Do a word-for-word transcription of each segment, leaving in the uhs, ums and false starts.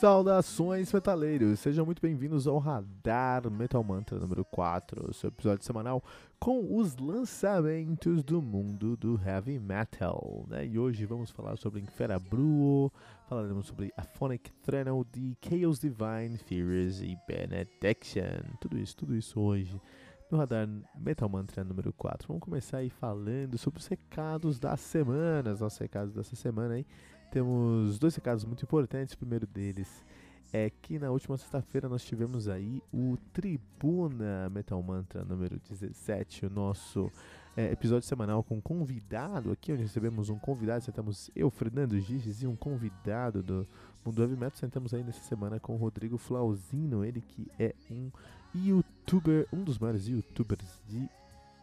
Saudações, metaleiros! Sejam muito bem-vindos ao Radar Metal Mantra número quatro, seu episódio semanal com os lançamentos do mundo do heavy metal, né? E hoje vamos falar sobre Infera Bruo, falaremos sobre Aphonic Threnody, Chaos Divine, Furies e Benediction. Tudo isso, tudo isso hoje no Radar Metal Mantra número quatro. Vamos começar aí falando sobre os recados das semanas, nossos recados dessa semana aí. Temos dois recados muito importantes. O primeiro deles é que na última sexta-feira nós tivemos aí o Tribuna Metal Mantra número dezessete, o nosso é, episódio semanal com um convidado aqui, onde recebemos um convidado, sentamos eu, Fernando Giges, e um convidado do mundo heavy metal, sentamos aí nessa semana com o Rodrigo Flauzino, ele que é um youtuber, um dos maiores youtubers de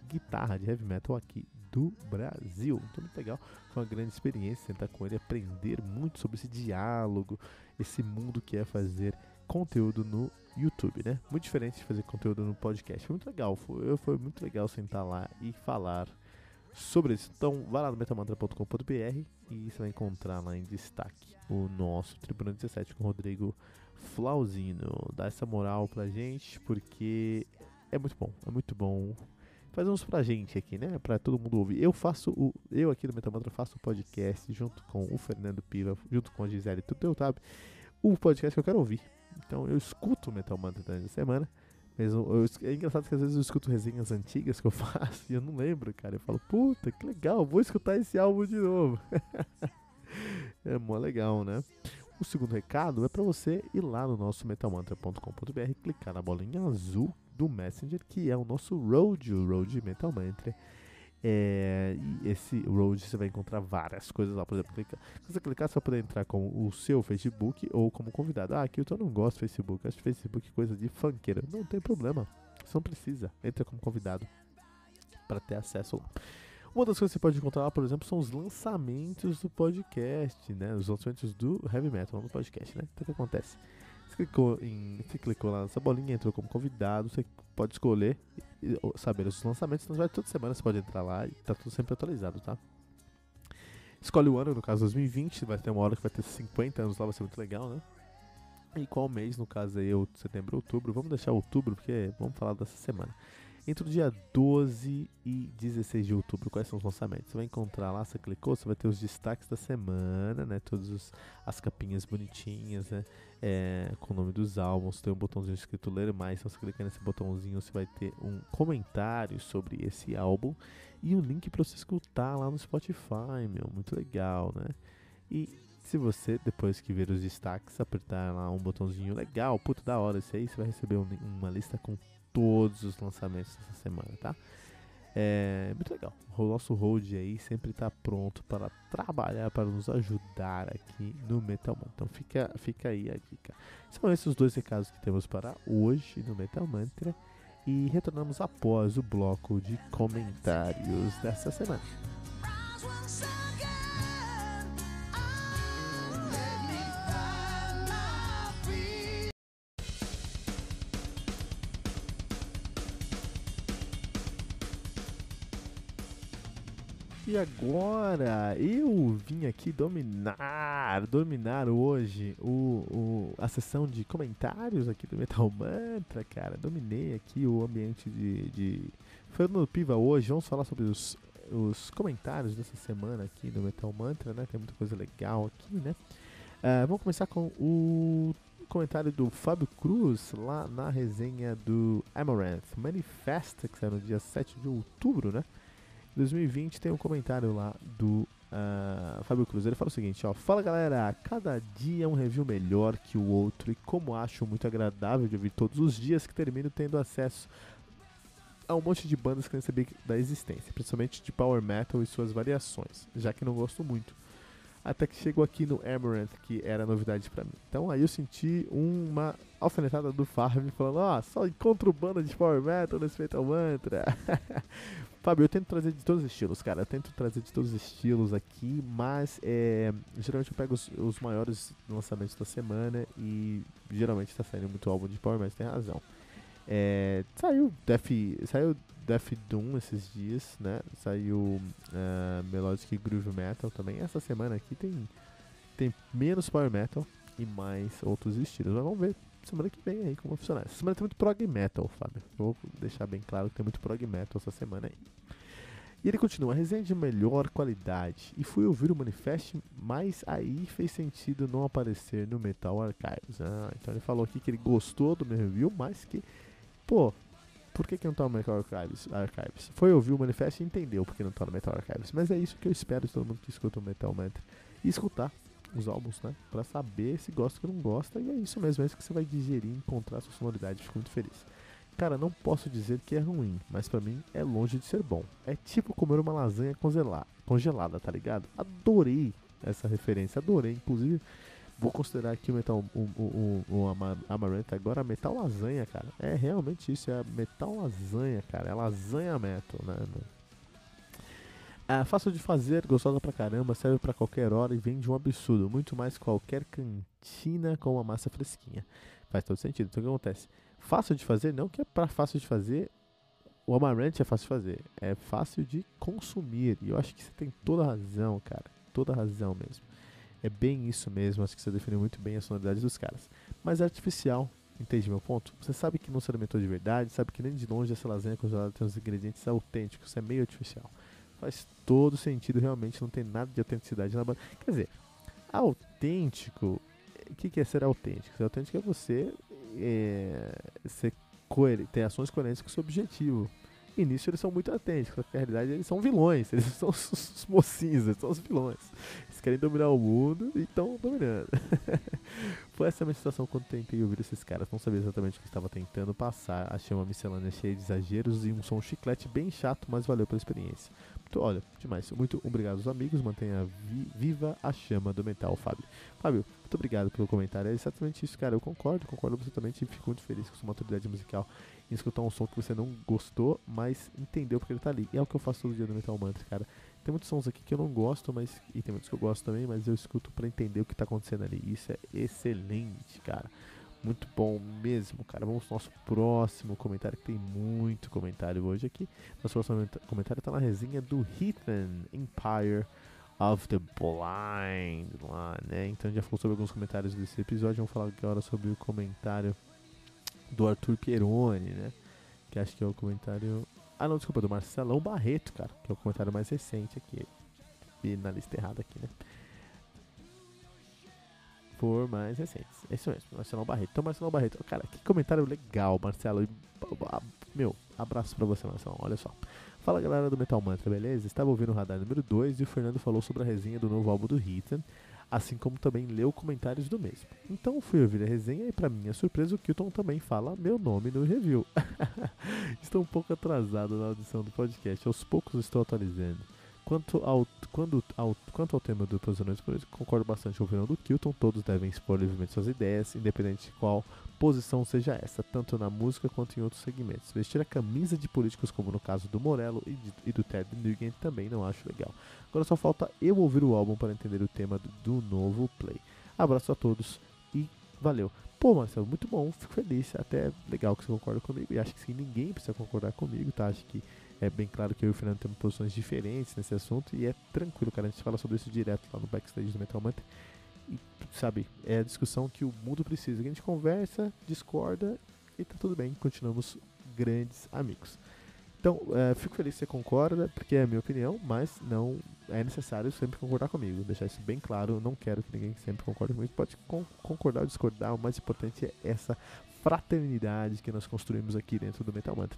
guitarra, de heavy metal aqui do Brasil. Então, muito legal, foi uma grande experiência sentar com ele, aprender muito sobre esse diálogo, esse mundo que é fazer conteúdo no YouTube, né? Muito diferente de fazer conteúdo no podcast. Foi muito legal, foi, foi muito legal sentar lá e falar sobre isso. Então, vai lá no metal mantra ponto com ponto b r e você vai encontrar lá em destaque o nosso Tribuna dezessete com o Rodrigo Flauzino. Dá essa moral pra gente, porque é muito bom, é muito bom. Fazemos pra gente aqui, né? Pra todo mundo ouvir. Eu faço o. Eu aqui do Metal Mantra faço o podcast junto com o Fernando Piva, junto com a Gisele, tudo eu sabe. O podcast que eu quero ouvir. Então eu escuto o Metal Mantra durante a semana. Mesmo, eu, é engraçado que às vezes eu escuto resenhas antigas que eu faço e eu não lembro, cara. Eu falo, puta, que legal, vou escutar esse álbum de novo. É mó legal, né? O segundo recado é pra você ir lá no nosso metal mantra ponto com ponto b r, clicar na bolinha azul do Messenger, que é o nosso Road, o Road Metal Mantra. É, e esse Road você vai encontrar várias coisas lá, por exemplo, clica, se você clicar, você vai poder entrar com o seu Facebook ou como convidado. Ah, aqui eu não gosto do Facebook, acho Facebook é coisa de funkeira. Não tem problema, você não precisa, entra como convidado para ter acesso lá. Uma das coisas que você pode encontrar lá, por exemplo, são os lançamentos do podcast, né? Os lançamentos do Heavy Metal, do podcast, né? Então o que acontece? Você clicou, em, você clicou lá nessa bolinha, entrou como convidado, você pode escolher e, ou, saber os lançamentos, então vai toda semana, você pode entrar lá e tá tudo sempre atualizado, tá? Escolhe o ano, no caso dois mil e vinte, vai ter uma hora que vai ter cinquenta anos lá, vai ser muito legal, né? E qual mês, no caso aí, setembro, outubro, vamos deixar outubro, porque vamos falar dessa semana. Entre o dia doze e dezesseis de outubro, quais são os lançamentos? Você vai encontrar lá, você clicou, você vai ter os destaques da semana, né? Todas as capinhas bonitinhas, né? É, com o nome dos álbuns, tem um botãozinho escrito ler mais, então você clicar nesse botãozinho, você vai ter um comentário sobre esse álbum e um link para você escutar lá no Spotify, meu, muito legal, né? E se você, depois que ver os destaques, apertar lá um botãozinho legal, puta da hora isso aí, você vai receber um, uma lista com todos os lançamentos dessa semana, tá? É muito legal. O nosso road aí sempre tá pronto para trabalhar, para nos ajudar aqui no Metal Mantra. Então fica, fica aí a dica. São esses os dois recados que temos para hoje no Metal Mantra. E retornamos após o bloco de comentários dessa semana. E agora eu vim aqui dominar, dominar hoje o, o, a sessão de comentários aqui do Metal Mantra, cara. Dominei aqui o ambiente de, de Fernando Piva hoje. Vamos falar sobre os, os comentários dessa semana aqui do Metal Mantra, né? Tem muita coisa legal aqui, né? Uh, vamos começar com o comentário do Fábio Cruz lá na resenha do Amaranth Manifesta, que saiu no dia sete de outubro, né? dois mil e vinte, tem um comentário lá do uh, Fábio Cruz. Ele fala o seguinte, ó: fala galera, cada dia é um review melhor que o outro e como acho muito agradável de ouvir todos os dias, que termino tendo acesso a um monte de bandas que eu nem sabia da existência, principalmente de power metal e suas variações, já que não gosto muito. até que chegou aqui no Amaranth, que era novidade pra mim. Então aí eu senti uma alfinetada do Fábio falando, ó, oh, só encontro banda de Power Metal nesse Metal Mantra. Fábio, eu tento trazer de todos os estilos, cara, eu tento trazer de todos os estilos aqui, mas é, geralmente eu pego os, os maiores lançamentos da semana e geralmente tá saindo muito álbum de Power Metal, tem razão. É, saiu Death, saiu Death Doom esses dias, né? Saiu uh, Melodic Groove Metal também. Essa semana aqui tem, tem menos Power Metal e mais outros estilos. Mas vamos ver semana que vem aí como vai funcionar. Essa semana tem muito Prog Metal, Fábio. Vou deixar bem claro que tem muito Prog Metal essa semana aí. E ele continua, resenha de melhor qualidade. E fui ouvir o Manifest, mas aí fez sentido não aparecer no Metal Archives. Ah, então ele falou aqui que ele gostou do meu review, mas que... Pô, por que, que não tá no Metal Archives? Archives? Foi ouvir o Manifest e entendeu porque não tá no Metal Archives. Mas é isso que eu espero de todo mundo que escuta o Metal Mantra. E escutar os álbuns, né? Pra saber se gosta ou não gosta. E é isso mesmo, é isso que você vai digerir e encontrar a sua sonoridade. Fico muito feliz. Cara, não posso dizer que é ruim, mas pra mim é longe de ser bom. É tipo comer uma lasanha congelada, tá ligado? Adorei essa referência, adorei. Inclusive... Vou considerar aqui o Metal, o, o, o, o Amaranth agora Metal Lasanha, cara. É realmente isso, é Metal Lasanha, cara. É Lasanha Metal, né? Ah, fácil de fazer, gostosa pra caramba, serve pra qualquer hora e vende um absurdo. Muito mais qualquer cantina com uma massa fresquinha. Faz todo sentido. Então o que acontece? Fácil de fazer, não que é pra fácil de fazer. O Amaranth é fácil de fazer. É fácil de consumir. E eu acho que você tem toda a razão, cara. Toda a razão mesmo. É bem isso mesmo, acho que você definiu muito bem a sonoridade dos caras. Mas é artificial, entende meu ponto? Você sabe que não se alimentou de verdade, sabe que nem de longe essa lasanha congelada tem os ingredientes autênticos, é meio artificial. Faz todo sentido, realmente não tem nada de autenticidade na banda. Quer dizer, autêntico, o que, que é ser autêntico? Ser autêntico é você é, ser ter ações coerentes com o seu objetivo. E nisso eles são muito autênticos, porque na realidade eles são vilões, eles são os, os mocinhos, eles são os vilões. Eles querem dominar o mundo e estão dominando. Foi essa minha situação quando tentei ouvir esses caras, não sabia exatamente o que estava tentando passar, achei uma miscelânea cheia de exageros e um som chiclete bem chato, mas valeu pela experiência. Muito, olha, demais, muito obrigado aos amigos, mantenha vi, viva a chama do metal, Fábio. Fábio, muito obrigado pelo comentário, é exatamente isso, cara, eu concordo, concordo absolutamente e fico muito feliz com sua maturidade musical. Em escutar um som que você não gostou, mas entendeu porque ele tá ali. E é o que eu faço todo dia no Metal Mantra, cara. Tem muitos sons aqui que eu não gosto, mas... E tem muitos que eu gosto também, mas eu escuto pra entender o que tá acontecendo ali. Isso é excelente, cara. Muito bom mesmo, cara. Vamos pro nosso próximo comentário, que tem muito comentário hoje aqui. Nosso próximo comentário tá na resenha do Heathen Empire of the Blind, lá, né? Então já falou sobre alguns comentários desse episódio. Vamos falar agora sobre o comentário... do Arthur Pieroni, né? Que acho que é o comentário... Ah, não, desculpa, do Marcelão Barreto, cara. Que é o comentário mais recente aqui. E na lista errada aqui, né? Por mais recentes. É isso mesmo, Marcelão Barreto. Então, Marcelão Barreto... Cara, que comentário legal, Marcelo. Meu, abraço pra você, Marcelão. Olha só. Fala, galera do Metal Mantra, beleza? Estava ouvindo o Radar número dois e o Fernando falou sobre a resenha do novo álbum do Hitman, assim como também leu comentários do mesmo. Então fui ouvir a resenha e pra minha surpresa o Kilton também fala meu nome no review. Estou um pouco atrasado na audição do podcast, aos poucos estou atualizando. Quanto ao, quando, ao, quanto ao tema do posicionamento político, concordo bastante com a opinião do Kilton, todos devem expor livremente suas ideias, independente de qual posição seja essa, tanto na música quanto em outros segmentos. Vestir a camisa de políticos, como no caso do Morello e, de, e do Ted Nugent, também não acho legal. Agora só falta eu ouvir o álbum para entender o tema do, do novo play. Abraço a todos e valeu. Pô, Marcelo, muito bom, fico feliz, até legal que você concorda comigo, e acho que sim, ninguém precisa concordar comigo, tá? Acho que é bem claro que eu e o Fernando temos posições diferentes nesse assunto e é tranquilo, cara. A gente fala sobre isso direto lá no backstage do Metal Mantra. E, sabe, é a discussão que o mundo precisa. A gente conversa, discorda e tá tudo bem. Continuamos grandes amigos. Então, uh, fico feliz que você concorda, porque é a minha opinião, mas não é necessário sempre concordar comigo. Deixar isso bem claro. Não quero que ninguém sempre concorde comigo. Pode con- concordar ou discordar. O mais importante é essa fraternidade que nós construímos aqui dentro do Metal Mantra.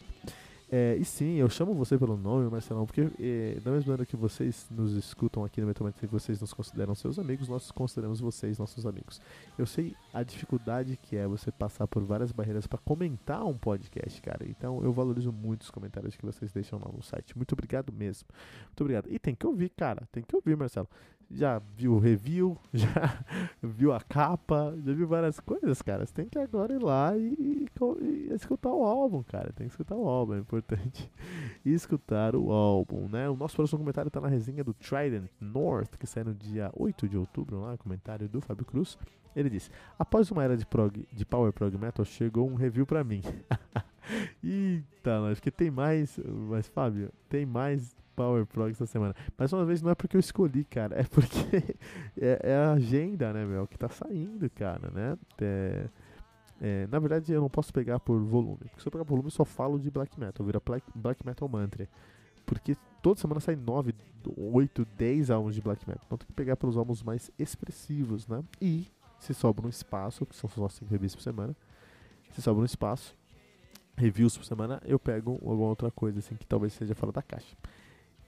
É, e sim, eu chamo você pelo nome, Marcelão, porque é, da mesma maneira que vocês nos escutam aqui no Metal Mantra, que vocês nos consideram seus amigos, nós consideramos vocês nossos amigos. Eu sei a dificuldade que é você passar por várias barreiras para comentar um podcast, cara. Então eu valorizo muito os comentários que vocês deixam lá no site. Muito obrigado mesmo. Muito obrigado. E tem que ouvir, cara. Tem que ouvir, Marcelo. já viu o review, já viu a capa, já viu várias coisas, cara. Você tem que agora ir lá e, e, e escutar o álbum, cara. Tem que escutar o álbum, é importante escutar o álbum, né? O nosso próximo comentário tá na resenha do Trident North, que sai no dia oito de outubro, lá, comentário do Fábio Cruz. Ele diz: após uma era de, prog, de Power Prog Metal, chegou um review pra mim. Eita, acho que tem mais, mas Fábio, tem mais Power Prog essa semana. Mais uma vez, não é porque eu escolhi, cara, é porque é, é a agenda, né, meu, que tá saindo, cara, né? É, é, na verdade, eu não posso pegar por volume, porque se eu pegar por volume, eu só falo de Black Metal, vira Black, Black Metal Mantra, porque toda semana sai nove, oito, dez álbuns de Black Metal, então tem que pegar pelos álbuns mais expressivos, né? E se sobra um espaço, que são só cinco revistas por semana, se sobra um espaço, reviews por semana, eu pego alguma outra coisa, assim, que talvez seja fora da caixa.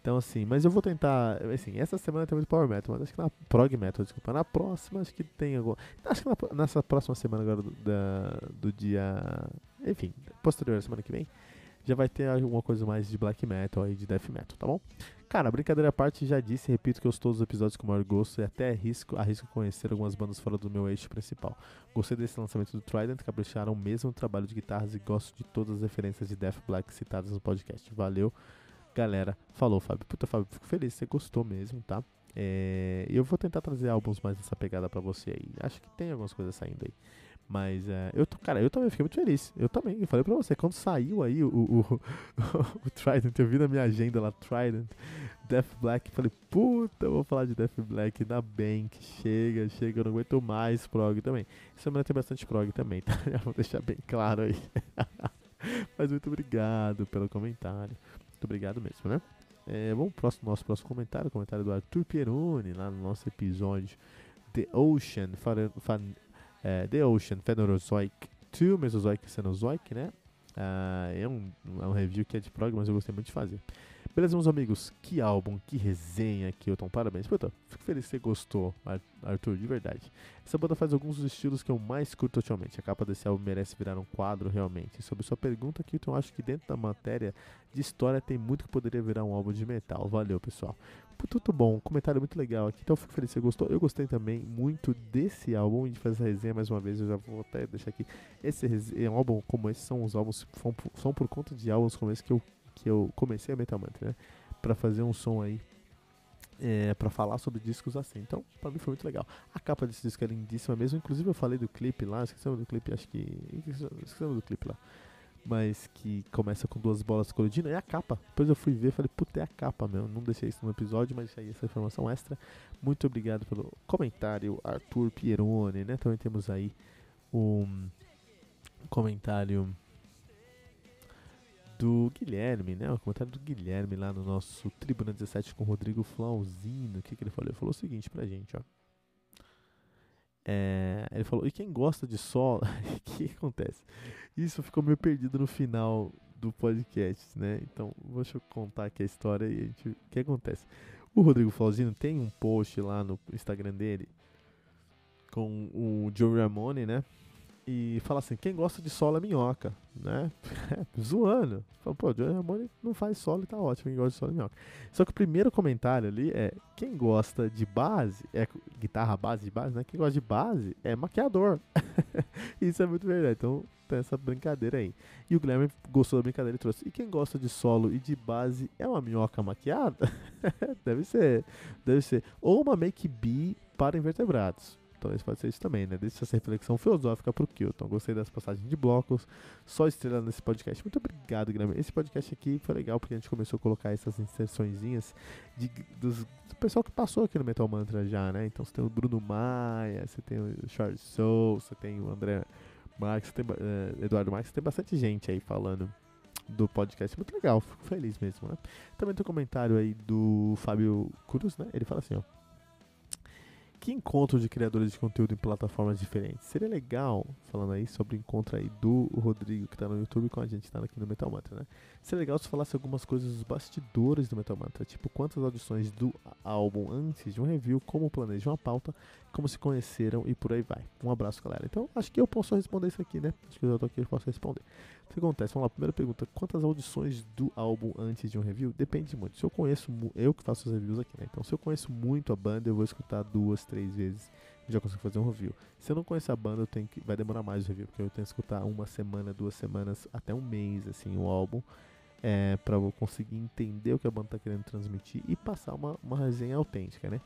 Então, assim, mas eu vou tentar, assim, essa semana tem muito Power Metal, mas acho que na Prog Metal, desculpa, na próxima acho que tem alguma, acho que na, nessa próxima semana agora do, da, do dia, enfim, posterior à semana que vem, já vai ter alguma coisa mais de Black Metal aí, de Death Metal, tá bom? Cara, brincadeira à parte, já disse, repito que eu estou todos os episódios com o maior gosto e até arrisco, arrisco conhecer algumas bandas fora do meu eixo principal. Gostei desse lançamento do Trident, capricharam mesmo o trabalho de guitarras e gosto de todas as referências de Death Black citadas no podcast. Valeu, galera. Falou, Fábio. Puta, Fábio, fico feliz, você gostou mesmo, tá? É, eu vou tentar trazer álbuns mais nessa pegada pra você aí. Acho que tem algumas coisas saindo aí. Mas, é, eu tô, cara, eu também fiquei muito feliz. Eu também, eu falei pra você, quando saiu aí o, o, o Trident, eu vi na minha agenda lá, Trident, Death Black, falei, puta, eu vou falar de Death Black, ainda bem que chega, chega, eu não aguento mais prog também. Essa semana tem bastante prog também, tá? Já vou deixar bem claro aí. Mas muito obrigado pelo comentário, muito obrigado mesmo, né? É, vamos pro nosso próximo comentário, comentário do Arthur Pieroni, lá no nosso episódio The Ocean, falando... É, The Ocean, Fenorozoic dois, Mesozoic e Fenorozoic, né? Ah, é, um, é um review que é de prog, mas eu gostei muito de fazer. Beleza, meus amigos, que álbum, que resenha aqui, Kilton, parabéns. Puta, fico feliz que você gostou, Arthur, de verdade. Essa banda faz alguns dos estilos que eu mais curto atualmente. A capa desse álbum merece virar um quadro, realmente. Sobre sua pergunta, Kilton, acho que dentro da matéria de história tem muito que poderia virar um álbum de metal. Valeu, pessoal. Tudo bom, um comentário muito legal aqui, então fico feliz que você gostou. Eu gostei também muito desse álbum e de fazer essa resenha mais uma vez. Eu já vou até deixar aqui, esse resenha, um álbum como esse são os álbuns, são, são por conta de álbuns como esse que eu, que eu comecei a Metal Mantra, né, pra fazer um som aí, é, pra falar sobre discos assim, então pra mim foi muito legal. A capa desse disco é lindíssima mesmo, inclusive eu falei do clipe lá, esqueci o nome do clipe, acho que, esqueci o nome do clipe lá. Mas que começa com duas bolas colidindo. É a capa. Depois eu fui ver e falei, puta, é a capa mesmo. Não deixei isso no episódio, mas aí essa informação extra. Muito obrigado pelo comentário, Arthur Pieroni, né? Também temos aí um comentário do Guilherme, né? O comentário do Guilherme lá no nosso Tribuna dezessete com o Rodrigo Flauzino. O que, que ele falou? Ele falou o seguinte pra gente, ó. É, ele falou, e quem gosta de solo, o que acontece? Isso ficou meio perdido no final do podcast, né? Então, deixa eu contar aqui a história e a gente, o que acontece? O Rodrigo Flauzino tem um post lá no Instagram dele com o Joe Ramone, né? E fala assim, quem gosta de solo é minhoca, né? Zoando. Fala, pô, o Joe Ramone não faz solo e tá ótimo, quem gosta de solo é minhoca. Só que o primeiro comentário ali é, quem gosta de base, é guitarra base de base, né? Quem gosta de base é maquiador. Isso é muito verdade, então tem essa brincadeira aí. E o Guilherme gostou da brincadeira e trouxe, e quem gosta de solo e de base é uma minhoca maquiada? Deve ser, deve ser. Ou uma make B para invertebrados. Talvez pode ser isso também, né? Deixa essa reflexão filosófica pro Kilton. Gostei das passagens de blocos. Só estrela nesse podcast. Muito obrigado, Guilherme. Esse podcast aqui foi legal porque a gente começou a colocar essas inserçõezinhas de, dos, do pessoal que passou aqui no Metal Mantra já, né? Então você tem o Bruno Maia, você tem o Charles Soul, você tem o André Marques, você tem uh, Eduardo Marques, você tem bastante gente aí falando do podcast. Muito legal, fico feliz mesmo, né? Também tem um comentário aí do Fábio Cruz, né? Ele fala assim, ó. Que encontro de criadores de conteúdo em plataformas diferentes? Seria legal, falando aí sobre o encontro aí do Rodrigo, que tá no YouTube com a gente, tá aqui no Metal Mantra, né? Seria legal se falasse algumas coisas dos bastidores do Metal Mantra, tipo quantas audições do álbum antes de um review, como planejam uma pauta, como se conheceram e por aí vai. Um abraço, galera. Então, acho que eu posso responder isso aqui, né? Acho que eu já tô aqui, eu posso responder. O que acontece? Vamos lá, primeira pergunta, quantas audições do álbum antes de um review? Depende muito. Se eu conheço, eu que faço os reviews aqui, né? Então, se eu conheço muito a banda, eu vou escutar duas, três vezes e já consigo fazer um review. Se eu não conheço a banda, eu tenho que, vai demorar mais o review, porque eu tenho que escutar uma semana, duas semanas, até um mês, assim, o álbum, é, pra eu conseguir entender o que a banda tá querendo transmitir e passar uma, uma resenha autêntica, né?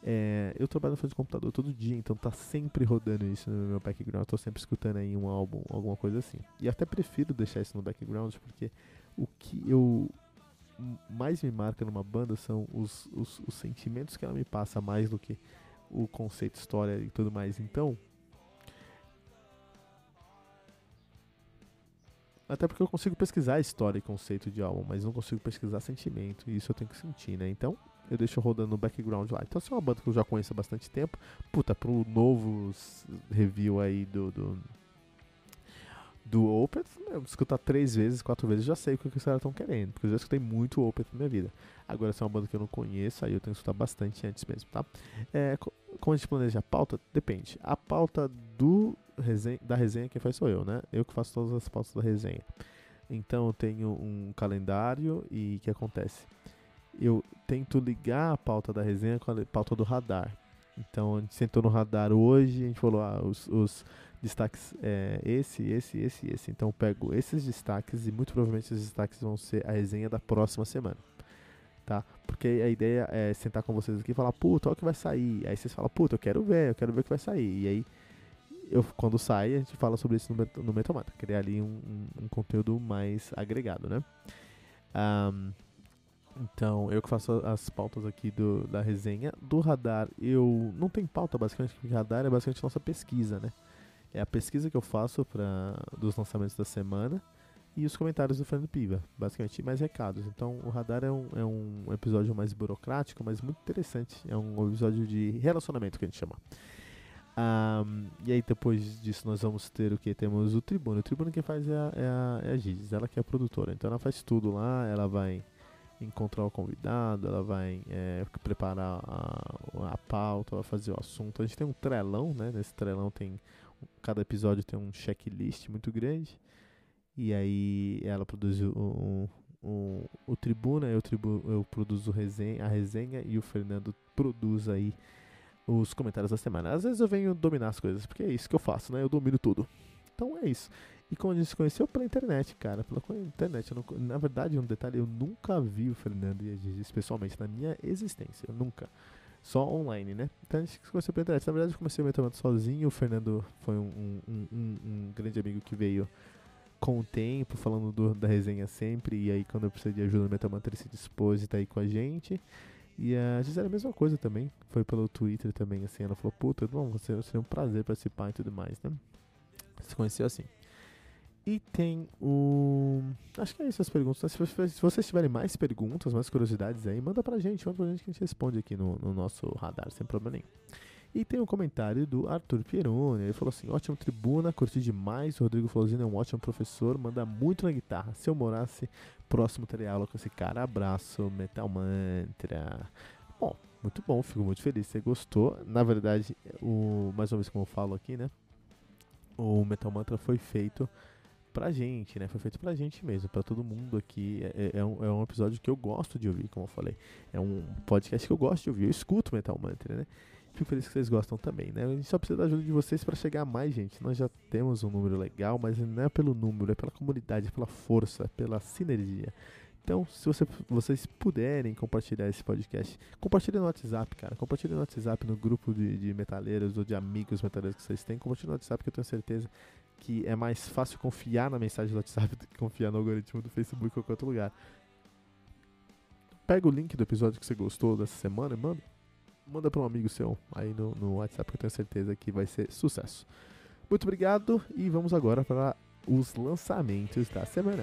É, eu trabalho na frente do computador todo dia, então tá sempre rodando isso no meu background. Eu tô sempre escutando aí um álbum, alguma coisa assim. E até prefiro deixar isso no background, porque o que eu mais me marca numa banda são os, os, os sentimentos que ela me passa, mais do que o conceito, história e tudo mais. Então, até porque eu consigo pesquisar história e conceito de álbum, mas não consigo pesquisar sentimento, e isso eu tenho que sentir, né? Então eu deixo rodando no background lá. Então, se é uma banda que eu já conheço há bastante tempo, puta, pro novo review aí do do, do Opeth, eu escutar três vezes, quatro vezes, já sei o que os caras estão querendo, porque eu já escutei muito Opeth na minha vida. Agora, se é uma banda que eu não conheço, aí eu tenho que escutar bastante antes mesmo, tá? É, como a gente planeja a pauta? Depende. A pauta do resenha, da resenha quem faz sou eu, né? Eu que faço todas as pautas da resenha. Então, eu tenho um calendário e o que acontece? Eu tento ligar a pauta da resenha com a pauta do radar. Então, a gente sentou no radar hoje, a gente falou, ah, os, os destaques, é, esse, esse, esse, esse. Então, eu pego esses destaques e muito provavelmente esses destaques vão ser a resenha da próxima semana, tá? Porque a ideia é sentar com vocês aqui e falar, puta, olha o que vai sair. Aí vocês falam, puta, eu quero ver, eu quero ver o que vai sair. E aí, eu, quando sai, a gente fala sobre isso no, no Metal Mantra, criar ali um, um, um conteúdo mais agregado, né? Um, Então, eu que faço as pautas aqui do, da resenha. Do radar, eu não tenho pauta, basicamente, porque radar é basicamente nossa pesquisa, né? É a pesquisa que eu faço pra, dos lançamentos da semana e os comentários do Fernando Piva, basicamente, e mais recados. Então, o radar é um, é um episódio mais burocrático, mas muito interessante. É um episódio de relacionamento, que a gente chama. Um, e aí, depois disso, nós vamos ter o que? Temos o Tribuna. O Tribuna quem faz é a, é a, é a Giges, ela que é a produtora. Então, ela faz tudo lá, ela vai encontrar o convidado, ela vai é, preparar a, a pauta, ela vai fazer o assunto. A gente tem um trelão, né? Nesse trelão tem, cada episódio tem um checklist muito grande. E aí ela produz o, o, o, o Tribuna, eu, tribu, eu produzo resenha, a resenha e o Fernando produz aí os comentários da semana. Às vezes eu venho dominar as coisas, porque é isso que eu faço, né? Eu domino tudo. Então é isso. E como a gente se conheceu? Pela internet, cara. Pela internet. Eu não, na verdade, um detalhe, eu nunca vi o Fernando e a Giges pessoalmente na minha existência. Eu nunca. Só online, né? Então a gente se conheceu pela internet. Na verdade, eu comecei o Metal Mantra sozinho. O Fernando foi um, um, um, um grande amigo que veio com o tempo, falando do, da resenha sempre. E aí, quando eu precisei de ajuda no Metal Mantra, ele se dispôs e tá aí com a gente. E a Gisele, a mesma coisa também. Foi pelo Twitter também, assim. Ela falou, puta, bom, seria um prazer participar e tudo mais, né? Se conheceu assim. E tem o... Acho que é isso as perguntas. Né? Se, se vocês tiverem mais perguntas, mais curiosidades aí, manda pra gente. Manda pra gente que a gente responde aqui no, no nosso radar, sem problema nenhum. E tem um comentário do Arthur Pieroni. Ele falou assim, ótimo Tribuna, curti demais. O Rodrigo Flauzino é um ótimo professor, manda muito na guitarra. Se eu morasse próximo, teria aula com esse cara. Abraço, Metal Mantra. Bom, muito bom. Fico muito feliz. Você gostou. Na verdade, o, mais uma vez como eu falo aqui, né? O Metal Mantra foi feito... pra gente, né? Foi feito pra gente mesmo, pra todo mundo aqui. É, é, é, um, é um episódio que eu gosto de ouvir, como eu falei. É um podcast que eu gosto de ouvir. Eu escuto Metal Mantra, né? Fico feliz que vocês gostam também, né? A gente só precisa da ajuda de vocês pra chegar a mais gente. Nós já temos um número legal, mas não é pelo número, é pela comunidade, é pela força, é pela sinergia. Então, se você, vocês puderem compartilhar esse podcast, compartilha no WhatsApp, cara. Compartilha no WhatsApp, no grupo de, de metaleiros ou de amigos metaleiros que vocês têm. Compartilha no WhatsApp, que eu tenho certeza que é mais fácil confiar na mensagem do WhatsApp do que confiar no algoritmo do Facebook ou qualquer outro lugar. Pega o link do episódio que você gostou dessa semana e manda, manda para um amigo seu aí no, no WhatsApp, que eu tenho certeza que vai ser sucesso. Muito obrigado e vamos agora para os lançamentos da semana.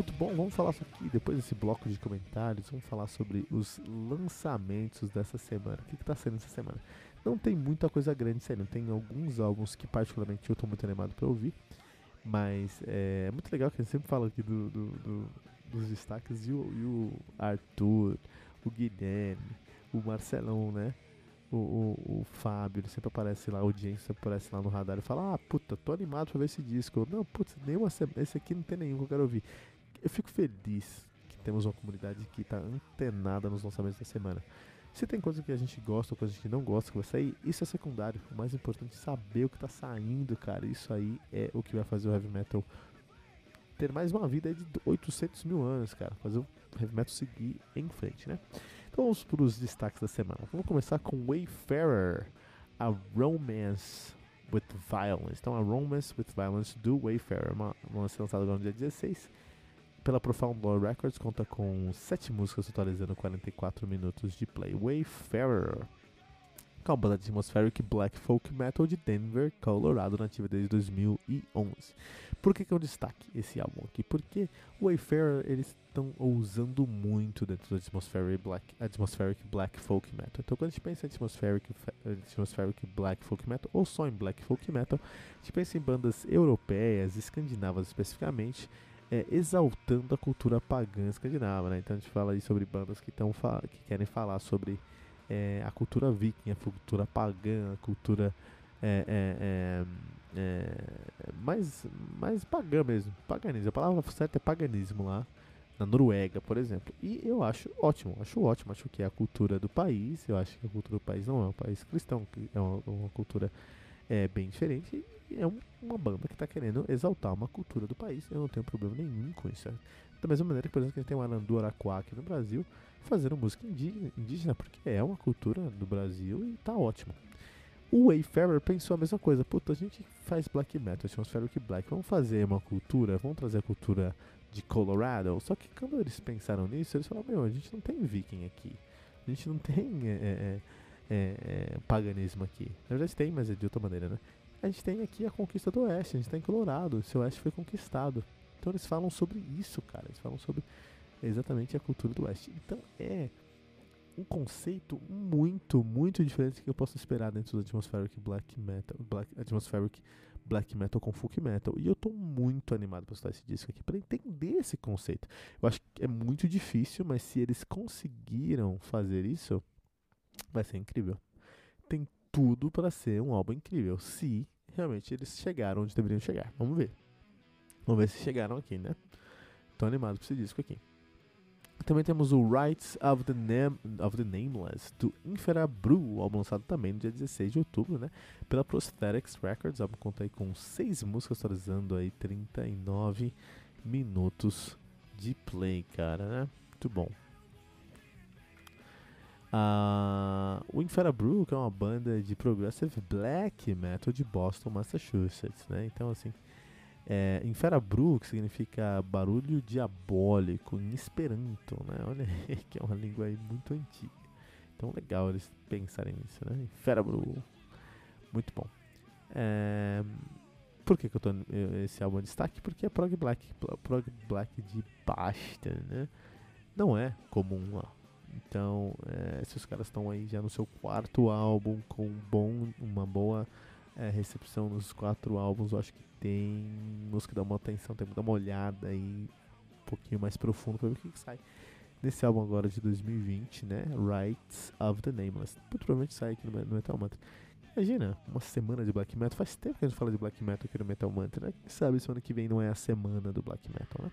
Muito bom, vamos falar aqui, depois desse bloco de comentários, vamos falar sobre os lançamentos dessa semana. O que está sendo essa semana? Não tem muita coisa grande saindo, tem alguns álbuns que particularmente eu estou muito animado para ouvir, mas é, é muito legal que a gente sempre fala aqui do, do, do, dos destaques, e o, e o Arthur, o Guilherme, o Marcelão, né? O, o, o Fábio, ele sempre aparece lá, a audiência aparece lá no radar e fala: ah, puta, tô animado pra ver esse disco. Eu, não, putz, nenhuma, esse aqui não tem nenhum que eu quero ouvir. Eu fico feliz que temos uma comunidade que tá antenada nos lançamentos da semana. Se tem coisa que a gente gosta ou coisa que a gente não gosta que vai sair, isso é secundário. O mais importante é saber o que tá saindo, cara. Isso aí é o que vai fazer o heavy metal ter mais uma vida de oitocentos mil anos, cara. Fazer o heavy metal seguir em frente, né? Então vamos para os destaques da semana. Vamos começar com Wayfarer, A Romance with Violence. Então, A Romance with Violence do Wayfarer, uma, uma lançada agora no dia dezesseis, pela Profound Lore Records, conta com sete músicas totalizando quarenta e quatro minutos de play. Wayfarer, uma banda de atmospheric black folk metal de Denver, Colorado, nativa desde dois mil e onze. Por que que é um destaque esse álbum aqui? Porque o Wayfarer, eles estão ousando muito dentro do atmospheric black, atmospheric black folk metal. Então, quando a gente pensa em atmospheric, atmospheric black folk metal, ou só em black folk metal, a gente pensa em bandas europeias, escandinavas especificamente, é, exaltando a cultura pagã escandinava, né? Então a gente fala aí sobre bandas que, tão, que querem falar sobre É, a cultura viking, a cultura pagã, a cultura é, é, é, é, mais, mais pagã mesmo, paganismo, a palavra certa é paganismo lá na Noruega, por exemplo. E eu acho ótimo, acho ótimo, acho que é a cultura do país, eu acho que a cultura do país não é um país cristão, é uma, uma cultura é, bem diferente, e é um, uma banda que está querendo exaltar uma cultura do país, eu não tenho problema nenhum com isso, né? Da mesma maneira que, por exemplo, que a gente tem o Arandu Araquá aqui no Brasil, fazendo música indígena, porque é uma cultura do Brasil e tá ótimo. O Wayfarer pensou a mesma coisa. Puta, a gente faz black metal, atmospheric black, vamos fazer uma cultura, vamos trazer a cultura de Colorado. Só que quando eles pensaram nisso, eles falaram: meu, a gente não tem viking aqui, a gente não tem é, é, é, paganismo aqui. Na verdade tem, mas é de outra maneira, né? A gente tem aqui a conquista do Oeste, a gente tá em Colorado, o seu Oeste foi conquistado. Então eles falam sobre isso, cara, eles falam sobre exatamente a cultura do Oeste. Então é um conceito muito, muito diferente do que eu posso esperar dentro do atmospheric black metal, black, atmospheric black metal com folk metal. E eu tô muito animado pra escutar esse disco aqui, pra entender esse conceito. Eu acho que é muito difícil, mas se eles conseguiram fazer isso, vai ser incrível. Tem tudo pra ser um álbum incrível, se realmente eles chegaram onde deveriam chegar. Vamos ver. Vamos ver se chegaram aqui, né? Tô animado pra esse disco aqui. Também temos o Rights of the, Nam- of the Nameless, do Infera Bruo, álbum lançado também no dia dezesseis de outubro, né? Pela Prosthetics Records, o álbum conta aí com seis músicas, atualizando aí trinta e nove minutos de play, cara, né? Muito bom. Uh, o Infera Bruo, que é uma banda de progressive black metal de Boston, Massachusetts, né? Então, assim... É, Infera Bruo, que significa barulho diabólico em esperanto, né? Olha aí, que é uma língua aí muito antiga. Então, legal eles pensarem nisso, né? Infera Bruo. Muito bom. É, por que, que eu tô esse álbum em destaque? Porque é prog black, prog black de pasta, né? Não é comum lá. Então, é, se os caras estão aí já no seu quarto álbum com um bom, uma boa é, recepção nos quatro álbuns, eu acho que tem música que dá uma atenção, tem que dar uma olhada aí um pouquinho mais profundo pra ver o que, que sai nesse álbum agora de dois mil e vinte, né? Rights of the Nameless. Muito provavelmente sai aqui no Metal Mantra. Imagina, uma semana de black metal. Faz tempo que a gente fala de black metal aqui no Metal Mantra, né? Quem sabe semana que vem não é a semana do black metal, né?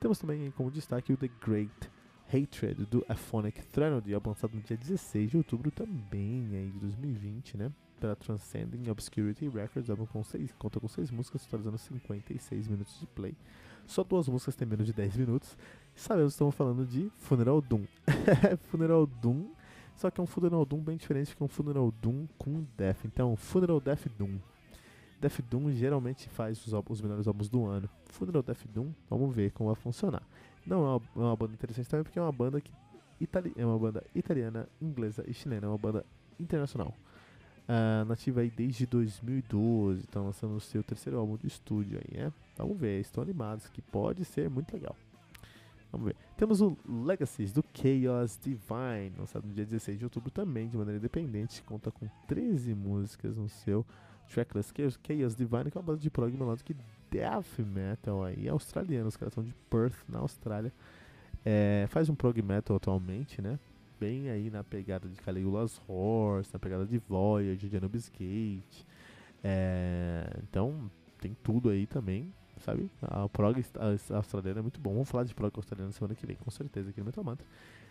Temos também como destaque o The Great Hatred do Aphonic Threnody, lançado no dia dezesseis de outubro também aí de dois mil e vinte, né? Pela Transcending Obscurity Records, álbum com seis, conta com seis músicas, totalizando cinquenta e seis minutos de play. Só duas músicas tem menos de dez minutos. Sabemos que estamos falando de Funeral Doom. Funeral Doom, só que é um Funeral Doom bem diferente, que é um Funeral Doom com Death. Então, Funeral Death Doom. Death Doom geralmente faz os, os melhores álbuns do ano. Funeral Death Doom, vamos ver como vai funcionar. Não é uma, é uma banda interessante também, porque é uma banda, que itali- é uma banda italiana, inglesa e chilena. É uma banda internacional. Uh, nativa aí desde dois mil e doze, estão lançando o seu terceiro álbum de estúdio aí, né? Vamos ver, estão animados, que pode ser muito legal. Vamos ver. Temos o Legacies do Chaos Divine, lançado no dia dezesseis de outubro também, de maneira independente. Conta com treze músicas no seu tracklist. Chaos, Chaos Divine, que é uma banda de prog melódico e death metal aí, australiano. Os caras são de Perth, na Austrália. É, faz um prog metal atualmente, né? Bem aí na pegada de Caligula's Horse, na pegada de Voyage, de Anubis Gate. É, então, tem tudo aí também, sabe? A prog australiana é muito bom. Vamos falar de prog australiana semana que vem, com certeza, aqui no Metal Mantra.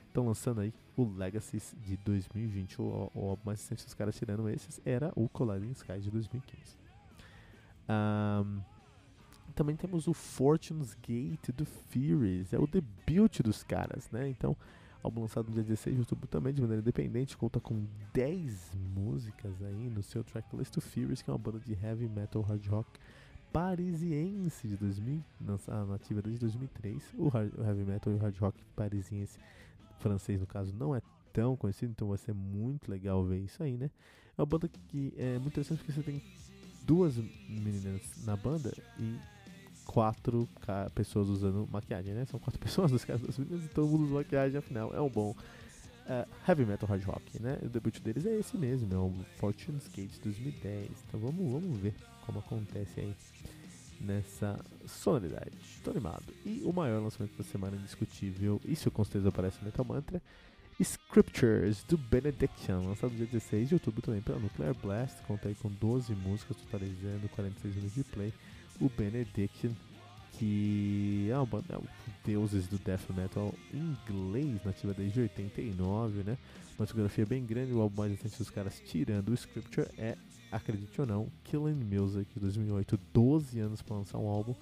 Estão lançando aí o Legacies de dois mil e vinte. O, o mais recente dos caras tirando esses era o Colliding Sky de dois mil e quinze. Um, também temos o Fortune's Gate do Furies. É o debut dos caras, né? Então, álbum lançado no dia dezesseis de outubro também, de maneira independente, conta com dez músicas aí no seu tracklist. O Furies, que é uma banda de heavy metal hard rock parisiense de dois mil, na ativa desde dois mil e três. O, hard, o heavy metal e o hard rock parisiense, francês no caso, não é tão conhecido, então vai ser muito legal ver isso aí, né? É uma banda que é muito interessante porque você tem duas meninas na banda e quatro pessoas usando maquiagem, né? São quatro pessoas nos casos das meninas e todo mundo usa maquiagem, afinal é um bom uh, heavy metal hard rock, né? O debut deles é esse mesmo, é o Fortune's Gate dois mil e dez. Então vamos, vamos ver como acontece aí nessa sonoridade. Tô animado. E o maior lançamento da semana indiscutível, isso com certeza aparece no Metal Mantra, Scriptures do Benediction, lançado no dia dezesseis de outubro também pela Nuclear Blast, conta aí com doze músicas, totalizando quarenta e seis minutos de play. O Benediction, que é um banda, é um deuses do death metal inglês, nativa desde oitenta e nove, né? Uma discografia bem grande. O álbum mais recente dos caras, tirando o Scripture, é, acredite ou não, Killing Music de dois mil e oito, doze anos para lançar um álbum.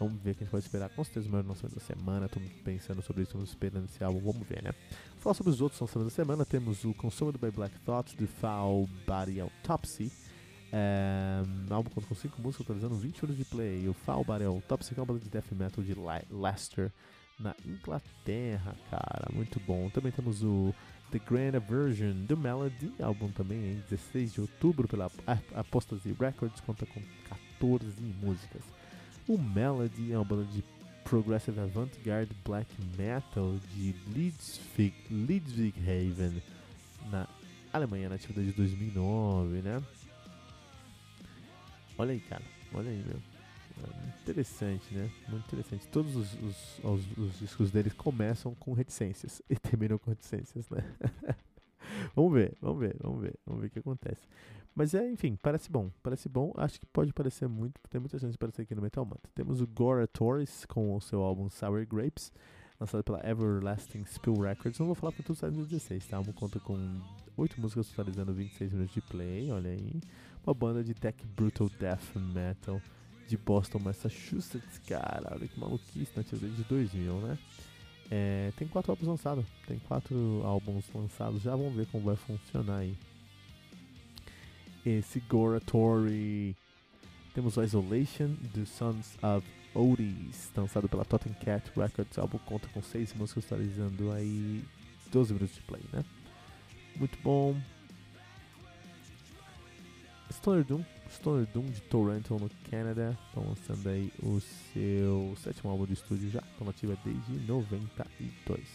Vamos ver o que a gente pode esperar. Com certeza o maior lançamento da semana. Estamos pensando sobre isso, estamos esperando esse álbum. Vamos ver, né? Vou falar sobre os outros lançamentos da semana. Temos o Consumed by Black Thought do Foul Body Autopsy. É, um álbum conta com cinco músicas, totalizando vinte horas de play. O Foul Body Autopsy, que é uma banda de death metal de Leicester, na Inglaterra, cara. Muito bom. Também temos o The Grand Aversion do Melody, álbum também em dezesseis de outubro pela Apostasy Records, conta com catorze músicas. O Melody é uma banda de progressive avant-garde black metal de Leipzig, Ludwigshafen, na Alemanha, na atividade de dois mil e nove, né? Olha aí, cara, olha aí, meu. Interessante, né? Muito interessante. Todos os, os, os, os discos deles começam com reticências e terminam com reticências, né? Vamos ver, vamos ver, vamos ver, vamos ver o que acontece. Mas é, enfim, parece bom, parece bom. Acho que pode parecer muito, tem muita chance de aparecer aqui no Metal Mantra. Temos o Gora Torres com o seu álbum Sour Grapes, lançado pela Everlasting Spill Records. Não vou falar porque tudo sai em dois mil e dezesseis, tá? O álbum conta com oito músicas, totalizando vinte e seis minutos de play, olha aí. Uma banda de tech brutal death metal de Boston, Massachusetts, cara, olha que maluquice, na atividade de dois mil, né? É, tem quatro álbuns lançados, tem quatro álbuns lançados, já vamos ver como vai funcionar aí. Esse Goratory. Temos o Isolation do Sons of Otis, lançado pela Totem Cat Records, álbum conta com seis músicas, totalizando aí doze minutos de play, né? Muito bom. Stoner Doom, Stoner Doom de Toronto, no Canadá, estão lançando aí o seu sétimo álbum de estúdio já, estão ativa desde noventa e dois.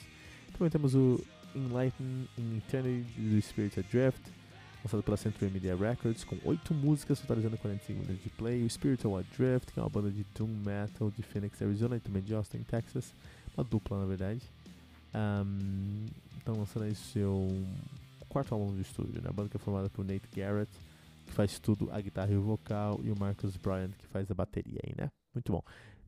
Também temos o Enlighten in Eternity do Spirit Adrift, lançado pela Century Media Records, com oito músicas, totalizando quarenta e cinco minutos de play. O Spiritual Adrift, que é uma banda de doom metal de Phoenix, Arizona, e também de Austin, Texas, uma dupla na verdade. Um, estão lançando aí o seu quarto álbum de estúdio, né? A banda que é formada por Nate Garrett, que faz tudo, a guitarra e o vocal, e o Marcus Bryant, que faz a bateria aí, né? Muito bom.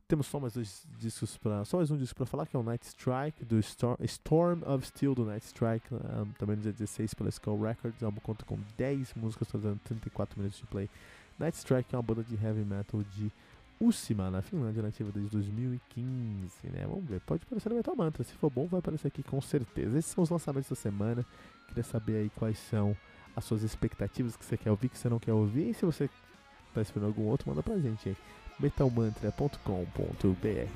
Temos só mais dois discos pra, só mais um disco pra falar, que é o Night Strike, do Storm, Storm of Steel do Night Strike, um, também no dia dezesseis pela Skull Records. O álbum conta com dez músicas, totalizando trinta e quatro minutos de play. Night Strike é uma banda de heavy metal de Uusima, na Finlândia, nativa desde dois mil e quinze, né? Vamos ver, pode aparecer no Metal Mantra, se for bom vai aparecer aqui com certeza. Esses são os lançamentos da semana. Queria saber aí quais são as suas expectativas, que você quer ouvir, que você não quer ouvir, e se você está esperando algum outro, manda pra gente aí, metal mantra ponto com ponto b r.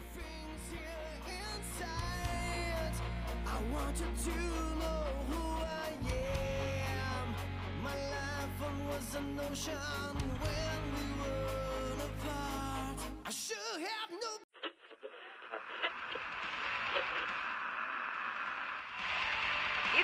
E